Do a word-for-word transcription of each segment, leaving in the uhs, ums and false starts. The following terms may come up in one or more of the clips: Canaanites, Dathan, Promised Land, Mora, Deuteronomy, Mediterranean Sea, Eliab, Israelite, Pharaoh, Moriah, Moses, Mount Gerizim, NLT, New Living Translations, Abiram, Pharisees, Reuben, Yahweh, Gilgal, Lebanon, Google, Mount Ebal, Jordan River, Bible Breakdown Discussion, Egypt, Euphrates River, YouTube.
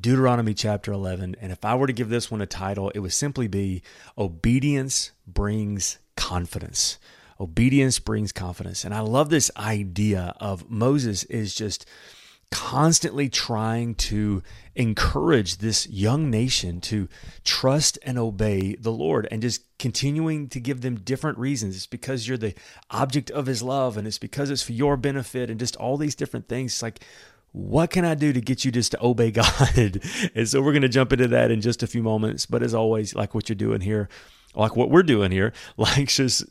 Deuteronomy chapter eleven, and if I were to give this one a title, it would simply be Obedience Brings Confidence. Obedience brings confidence. And I love this idea of Moses is just constantly trying to encourage this young nation to trust and obey the Lord and just continuing to give them different reasons. It's because you're the object of his love, and it's because it's for your benefit, and just all these different things. It's like, what can I do to get you just to obey God? And so we're going to jump into that in just a few moments. But as always, like what you're doing here, like what we're doing here, like just,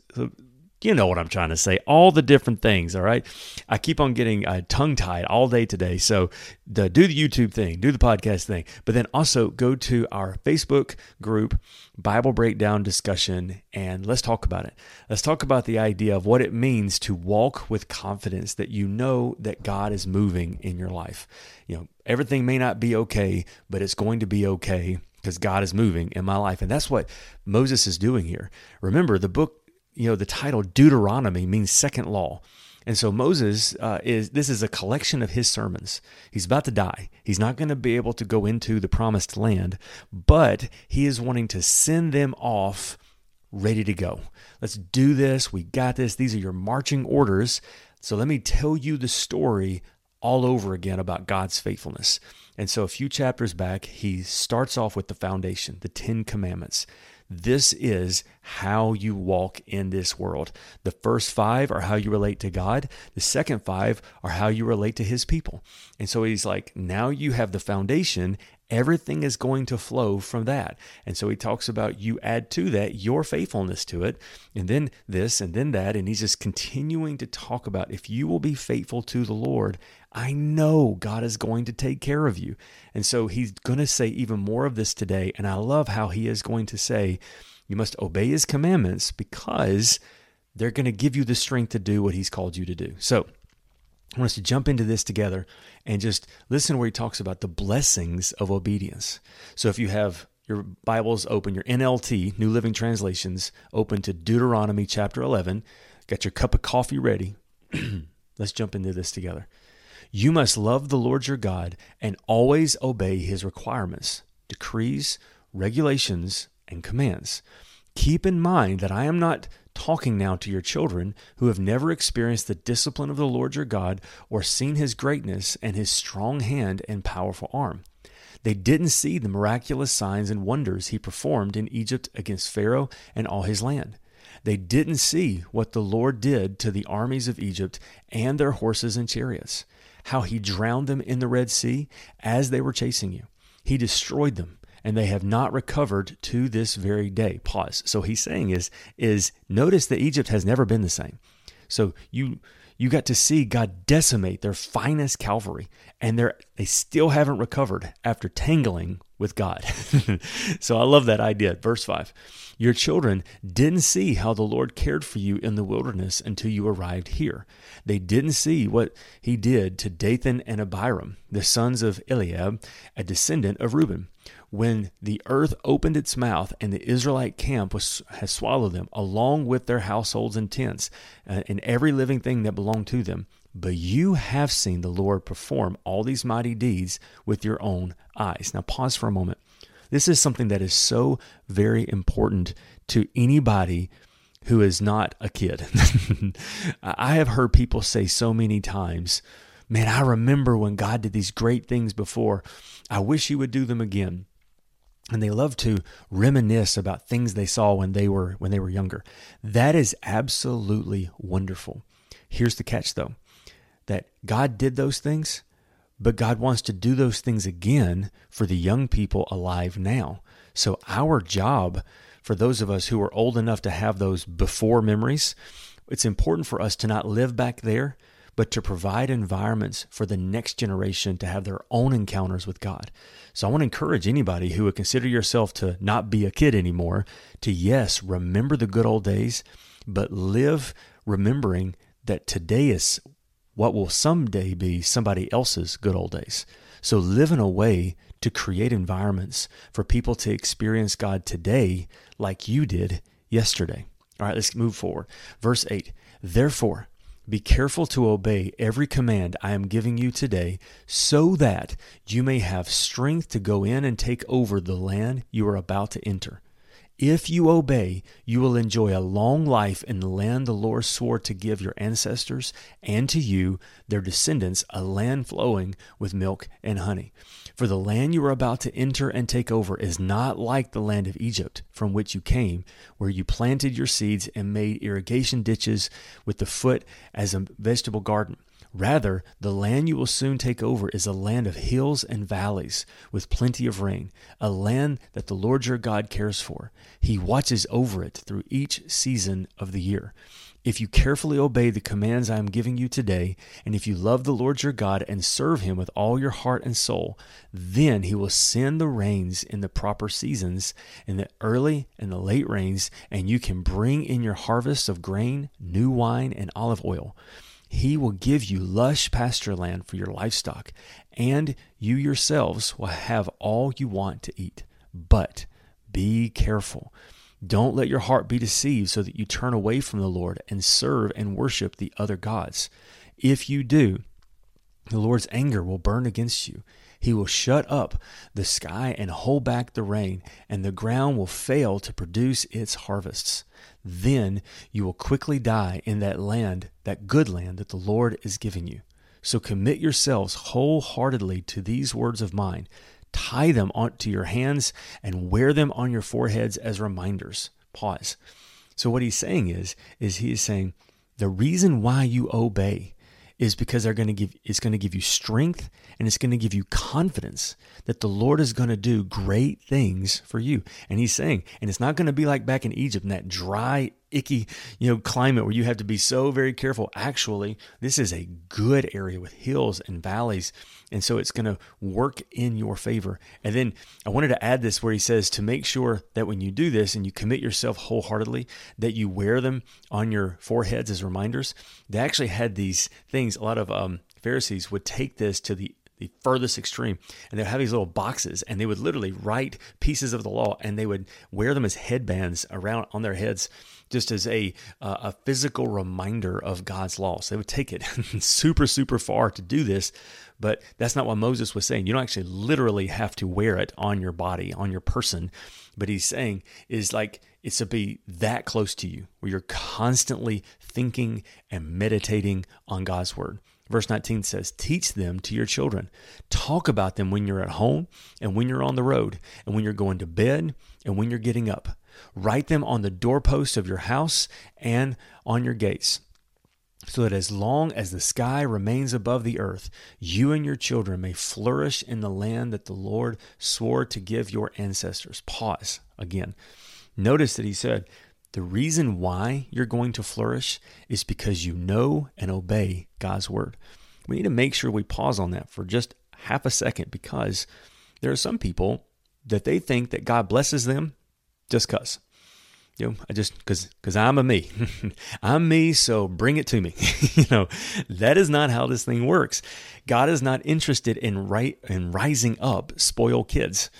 you know what I'm trying to say, all the different things, all right? I keep on getting uh, tongue-tied all day today. So the, do the YouTube thing, do the podcast thing, but then also go to our Facebook group, Bible Breakdown Discussion, and let's talk about it. Let's talk about the idea of what it means to walk with confidence that you know that God is moving in your life. You know, everything may not be okay, but it's going to be okay because God is moving in my life. And that's what Moses is doing here. Remember, the book, you know, the title Deuteronomy means second law. And so Moses uh, is, this is a collection of his sermons. He's about to die. He's not going to be able to go into the promised land, but he is wanting to send them off ready to go. Let's do this. We got this. These are your marching orders. So let me tell you the story all over again about God's faithfulness. And so a few chapters back, he starts off with the foundation, the Ten Commandments. This is how you walk in this world. The first five are how you relate to God. The second five are how you relate to his people. And so he's like, now you have the foundation. Everything is going to flow from that. And so he talks about you add to that your faithfulness to it, and then this, and then that. And he's just continuing to talk about if you will be faithful to the Lord, I know God is going to take care of you. And so he's going to say even more of this today. And I love how he is going to say, you must obey his commandments because they're going to give you the strength to do what he's called you to do. So I want us to jump into this together and just listen where he talks about the blessings of obedience. So if you have your Bibles open, your N L T, New Living Translations, open to Deuteronomy chapter eleven, got your cup of coffee ready. Let's jump into this together. You must love the Lord your God and always obey his requirements, decrees, regulations, and commands. Keep in mind that I am not talking now to your children who have never experienced the discipline of the Lord your God or seen his greatness and his strong hand and powerful arm. They didn't see the miraculous signs and wonders he performed in Egypt against Pharaoh and all his land. They didn't see what the Lord did to the armies of Egypt and their horses and chariots, how he drowned them in the Red Sea as they were chasing you. He destroyed them, and they have not recovered to this very day. Pause. So he's saying is, is notice that Egypt has never been the same. So you you got to see God decimate their finest cavalry, and they're, they still haven't recovered after tangling with God. So I love that idea. Verse five, your children didn't see how the Lord cared for you in the wilderness until you arrived here. They didn't see what he did to Dathan and Abiram, the sons of Eliab, a descendant of Reuben. When the earth opened its mouth and the Israelite camp was, has swallowed them along with their households and tents uh, and every living thing that belonged to them. But you have seen the Lord perform all these mighty deeds with your own eyes. Now pause for a moment. This is something that is so very important to anybody who is not a kid. I have heard people say so many times, man, I remember when God did these great things before. I wish he would do them again. And they love to reminisce about things they saw when they were when they were younger. That is absolutely wonderful. Here's the catch though, that God did those things, but God wants to do those things again for the young people alive now. So our job, for those of us who are old enough to have those before memories, it's important for us to not live back there, but to provide environments for the next generation to have their own encounters with God. So I want to encourage anybody who would consider yourself to not be a kid anymore to, yes, remember the good old days, but live remembering that today is what will someday be somebody else's good old days. So live in a way to create environments for people to experience God today like you did yesterday. All right, let's move forward. Verse eight, therefore, be careful to obey every command I am giving you today so that you may have strength to go in and take over the land you are about to enter. If you obey, you will enjoy a long life in the land the Lord swore to give your ancestors and to you, their descendants, a land flowing with milk and honey. For the land you are about to enter and take over is not like the land of Egypt from which you came, where you planted your seeds and made irrigation ditches with the foot as a vegetable garden. Rather, the land you will soon take over is a land of hills and valleys with plenty of rain, a land that the Lord your God cares for. He watches over it through each season of the year. If you carefully obey the commands I am giving you today, and if you love the Lord your God and serve him with all your heart and soul, then he will send the rains in the proper seasons, in the early and the late rains, and you can bring in your harvests of grain, new wine, and olive oil. He will give you lush pasture land for your livestock, and you yourselves will have all you want to eat. But be careful. Don't let your heart be deceived so that you turn away from the Lord and serve and worship the other gods. If you do, the Lord's anger will burn against you. He will shut up the sky and hold back the rain, and the ground will fail to produce its harvests. Then you will quickly die in that land, that good land that the Lord is giving you. So commit yourselves wholeheartedly to these words of mine. Tie them onto your hands and wear them on your foreheads as reminders. Pause. So what he's saying is, is he is saying the reason why you obey is because they're going to give, it's going to give you strength, and it's going to give you confidence that the Lord is going to do great things for you. And he's saying, and it's not going to be like back in Egypt in that dry, icky, you know, climate where you have to be so very careful. Actually, this is a good area with hills and valleys. And so it's going to work in your favor. And then I wanted to add this where he says to make sure that when you do this and you commit yourself wholeheartedly, that you wear them on your foreheads as reminders. They actually had these things. A lot of um, Pharisees would take this to the the furthest extreme, and they'd have these little boxes, and they would literally write pieces of the law, and they would wear them as headbands around on their heads, just as a uh, a physical reminder of God's law. So they would take it super, super far to do this, but that's not what Moses was saying. You don't actually literally have to wear it on your body, on your person. But he's saying is like it's to be that close to you, where you're constantly thinking and meditating on God's word. Verse nineteen says, teach them to your children. Talk about them when you're at home and when you're on the road and when you're going to bed and when you're getting up. Write them on the doorposts of your house and on your gates, so that as long as the sky remains above the earth, you and your children may flourish in the land that the Lord swore to give your ancestors. Pause again. Notice that he said, the reason why you're going to flourish is because you know and obey God's word. We need to make sure we pause on that for just half a second, because there are some people that they think that God blesses them just because. You know, I just because because I'm a me. I'm me, so bring it to me. You know, that is not how this thing works. God is not interested in right in rising up spoiled kids.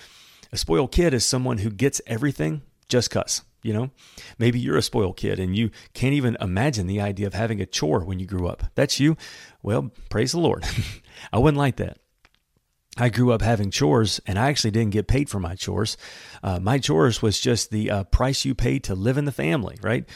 A spoiled kid is someone who gets everything just because. You know, maybe you're a spoiled kid and you can't even imagine the idea of having a chore when you grew up. That's you. Well, praise the Lord. I wouldn't like that. I grew up having chores, and I actually didn't get paid for my chores. Uh, my chores was just the uh, price you paid to live in the family, right?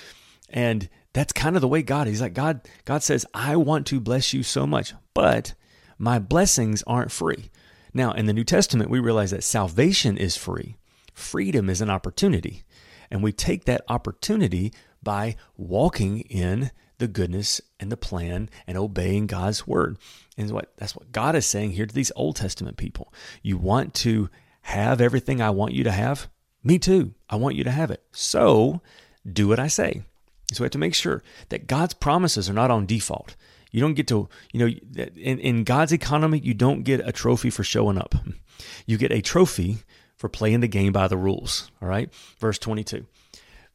And that's kind of the way God is. Like God, God says, I want to bless you so much, but my blessings aren't free. Now, in the New Testament, we realize that salvation is free. Freedom is an opportunity. And we take that opportunity by walking in the goodness and the plan and obeying God's word. And what that's what God is saying here to these Old Testament people. You want to have everything I want you to have? Me too. I want you to have it. So do what I say. So we have to make sure that God's promises are not on default. You don't get to, you know, in, in God's economy, you don't get a trophy for showing up. You get a trophy for playing the game by the rules. All right. Verse twenty-two,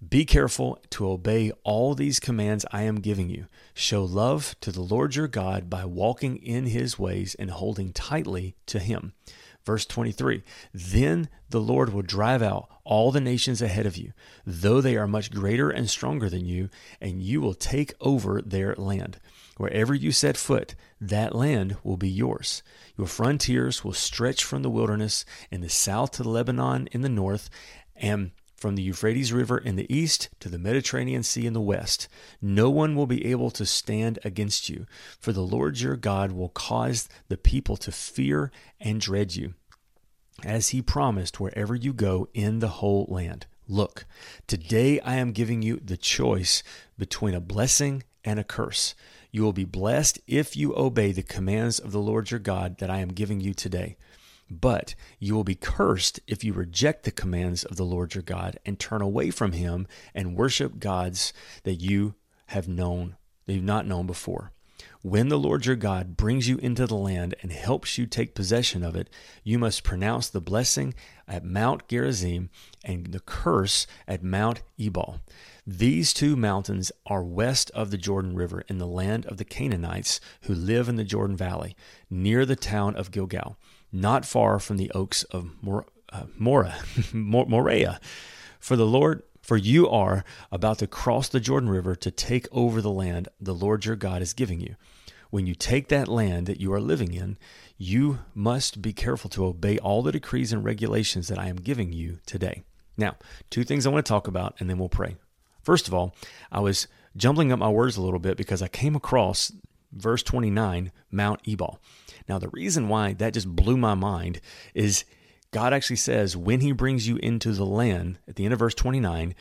be careful to obey all these commands I am giving you. Show love to the Lord your God by walking in his ways and holding tightly to him. Verse twenty-three, then the Lord will drive out all the nations ahead of you, though they are much greater and stronger than you, and you will take over their land. Wherever you set foot, that land will be yours. Your frontiers will stretch from the wilderness in the south to Lebanon in the north, and from the Euphrates River in the east to the Mediterranean Sea in the west. No one will be able to stand against you, for the Lord your God will cause the people to fear and dread you, as he promised wherever you go in the whole land. Look, today I am giving you the choice between a blessing and a curse. You will be blessed if you obey the commands of the Lord your God that I am giving you today. But you will be cursed if you reject the commands of the Lord your God and turn away from him and worship gods that you have known, that you've not known before. When the Lord your God brings you into the land and helps you take possession of it, you must pronounce the blessing at Mount Gerizim and the curse at Mount Ebal. These two mountains are west of the Jordan River in the land of the Canaanites who live in the Jordan Valley, near the town of Gilgal, not far from the oaks of Mora, uh, Mora Moriah. For the Lord, for you are about to cross the Jordan River to take over the land the Lord your God is giving you. When you take that land that you are living in, you must be careful to obey all the decrees and regulations that I am giving you today. Now, two things I want to talk about, and then we'll pray. First of all, I was jumbling up my words a little bit because I came across verse twenty-nine, Mount Ebal. Now, the reason why that just blew my mind is God actually says, when he brings you into the land, at the end of verse twenty-nine,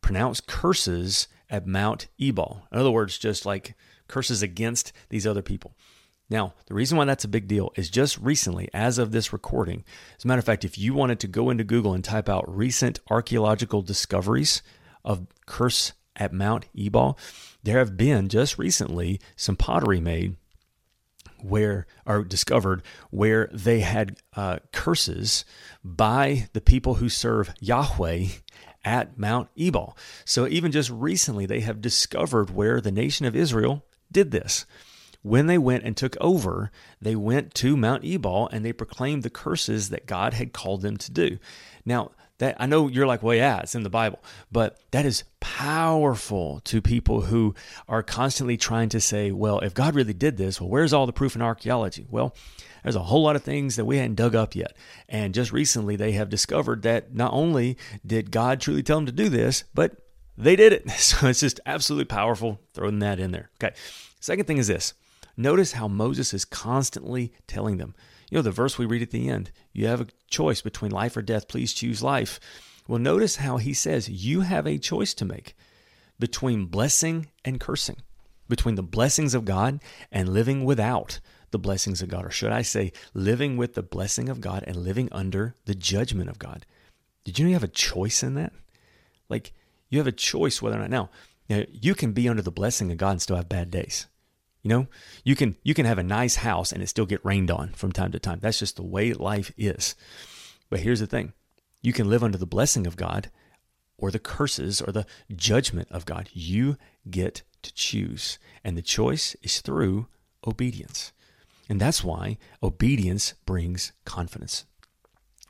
pronounce curses at Mount Ebal. In other words, just like curses against these other people. Now, the reason why that's a big deal is just recently, as of this recording, as a matter of fact, if you wanted to go into Google and type out recent archaeological discoveries of curse at Mount Ebal, there have been just recently some pottery made where are discovered where they had uh, curses by the people who serve Yahweh at Mount Ebal. So even just recently, they have discovered where the nation of Israel did this. When they went and took over, they went to Mount Ebal and they proclaimed the curses that God had called them to do. Now, that I know you're like, well, yeah, it's in the Bible, but that is powerful to people who are constantly trying to say, well, if God really did this, well, where's all the proof in archaeology? Well, there's a whole lot of things that we hadn't dug up yet. And just recently they have discovered that not only did God truly tell them to do this, but they did it. So it's just absolutely powerful throwing that in there. Okay. Second thing is this. Notice how Moses is constantly telling them, you know, the verse we read at the end, you have a choice between life or death, please choose life. Well, notice how he says, you have a choice to make between blessing and cursing, between the blessings of God and living without the blessings of God, or should I say living with the blessing of God and living under the judgment of God. Did you know you have a choice in that? Like you have a choice whether or not, now, now you can be under the blessing of God and still have bad days. You know, you can you can have a nice house and it still get rained on from time to time. That's just the way life is. But here's the thing. You can live under the blessing of God or the curses or the judgment of God. You get to choose. And the choice is through obedience. And that's why obedience brings confidence.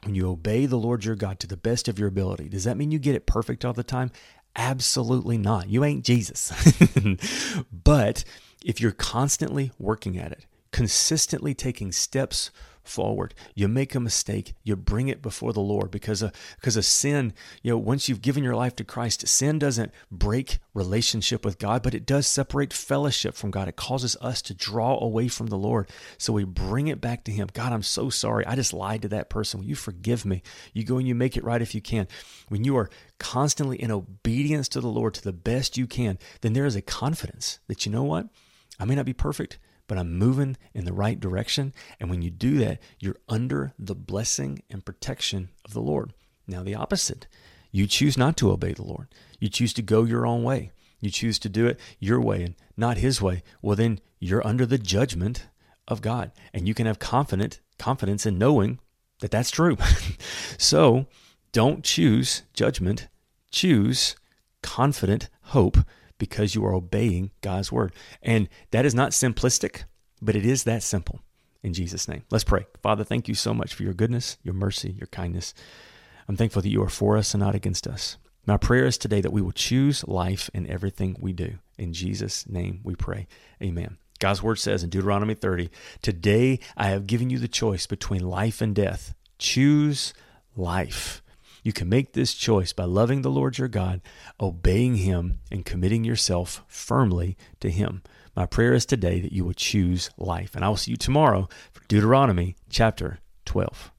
When you obey the Lord your God to the best of your ability, does that mean you get it perfect all the time? Absolutely not. You ain't Jesus. But if you're constantly working at it, consistently taking steps forward, you make a mistake, you bring it before the Lord because of, because of sin. You know, once you've given your life to Christ, sin doesn't break relationship with God, but it does separate fellowship from God. It causes us to draw away from the Lord. So we bring it back to him. God, I'm so sorry. I just lied to that person. Will you forgive me? You go and you make it right if you can. When you are constantly in obedience to the Lord to the best you can, then there is a confidence that, you know what? I may not be perfect, but I'm moving in the right direction. And when you do that, you're under the blessing and protection of the Lord. Now, the opposite, you choose not to obey the Lord. You choose to go your own way. you choose to do it your way and not his way, well, then you're under the judgment of God. And you can have confident confidence in knowing that that's true. So don't choose judgment. Choose confident hope because you are obeying God's word. And that is not simplistic, but it is that simple. In Jesus' name, let's pray. Father, thank you so much for your goodness, your mercy, your kindness. I'm thankful that you are for us and not against us. My prayer is today that we will choose life in everything we do. In Jesus' name we pray. Amen. God's word says in Deuteronomy thirty, today I have given you the choice between life and death. Choose life. You can make this choice by loving the Lord your God, obeying him, and committing yourself firmly to him. My prayer is today that you will choose life. And I will see you tomorrow for Deuteronomy chapter twelve.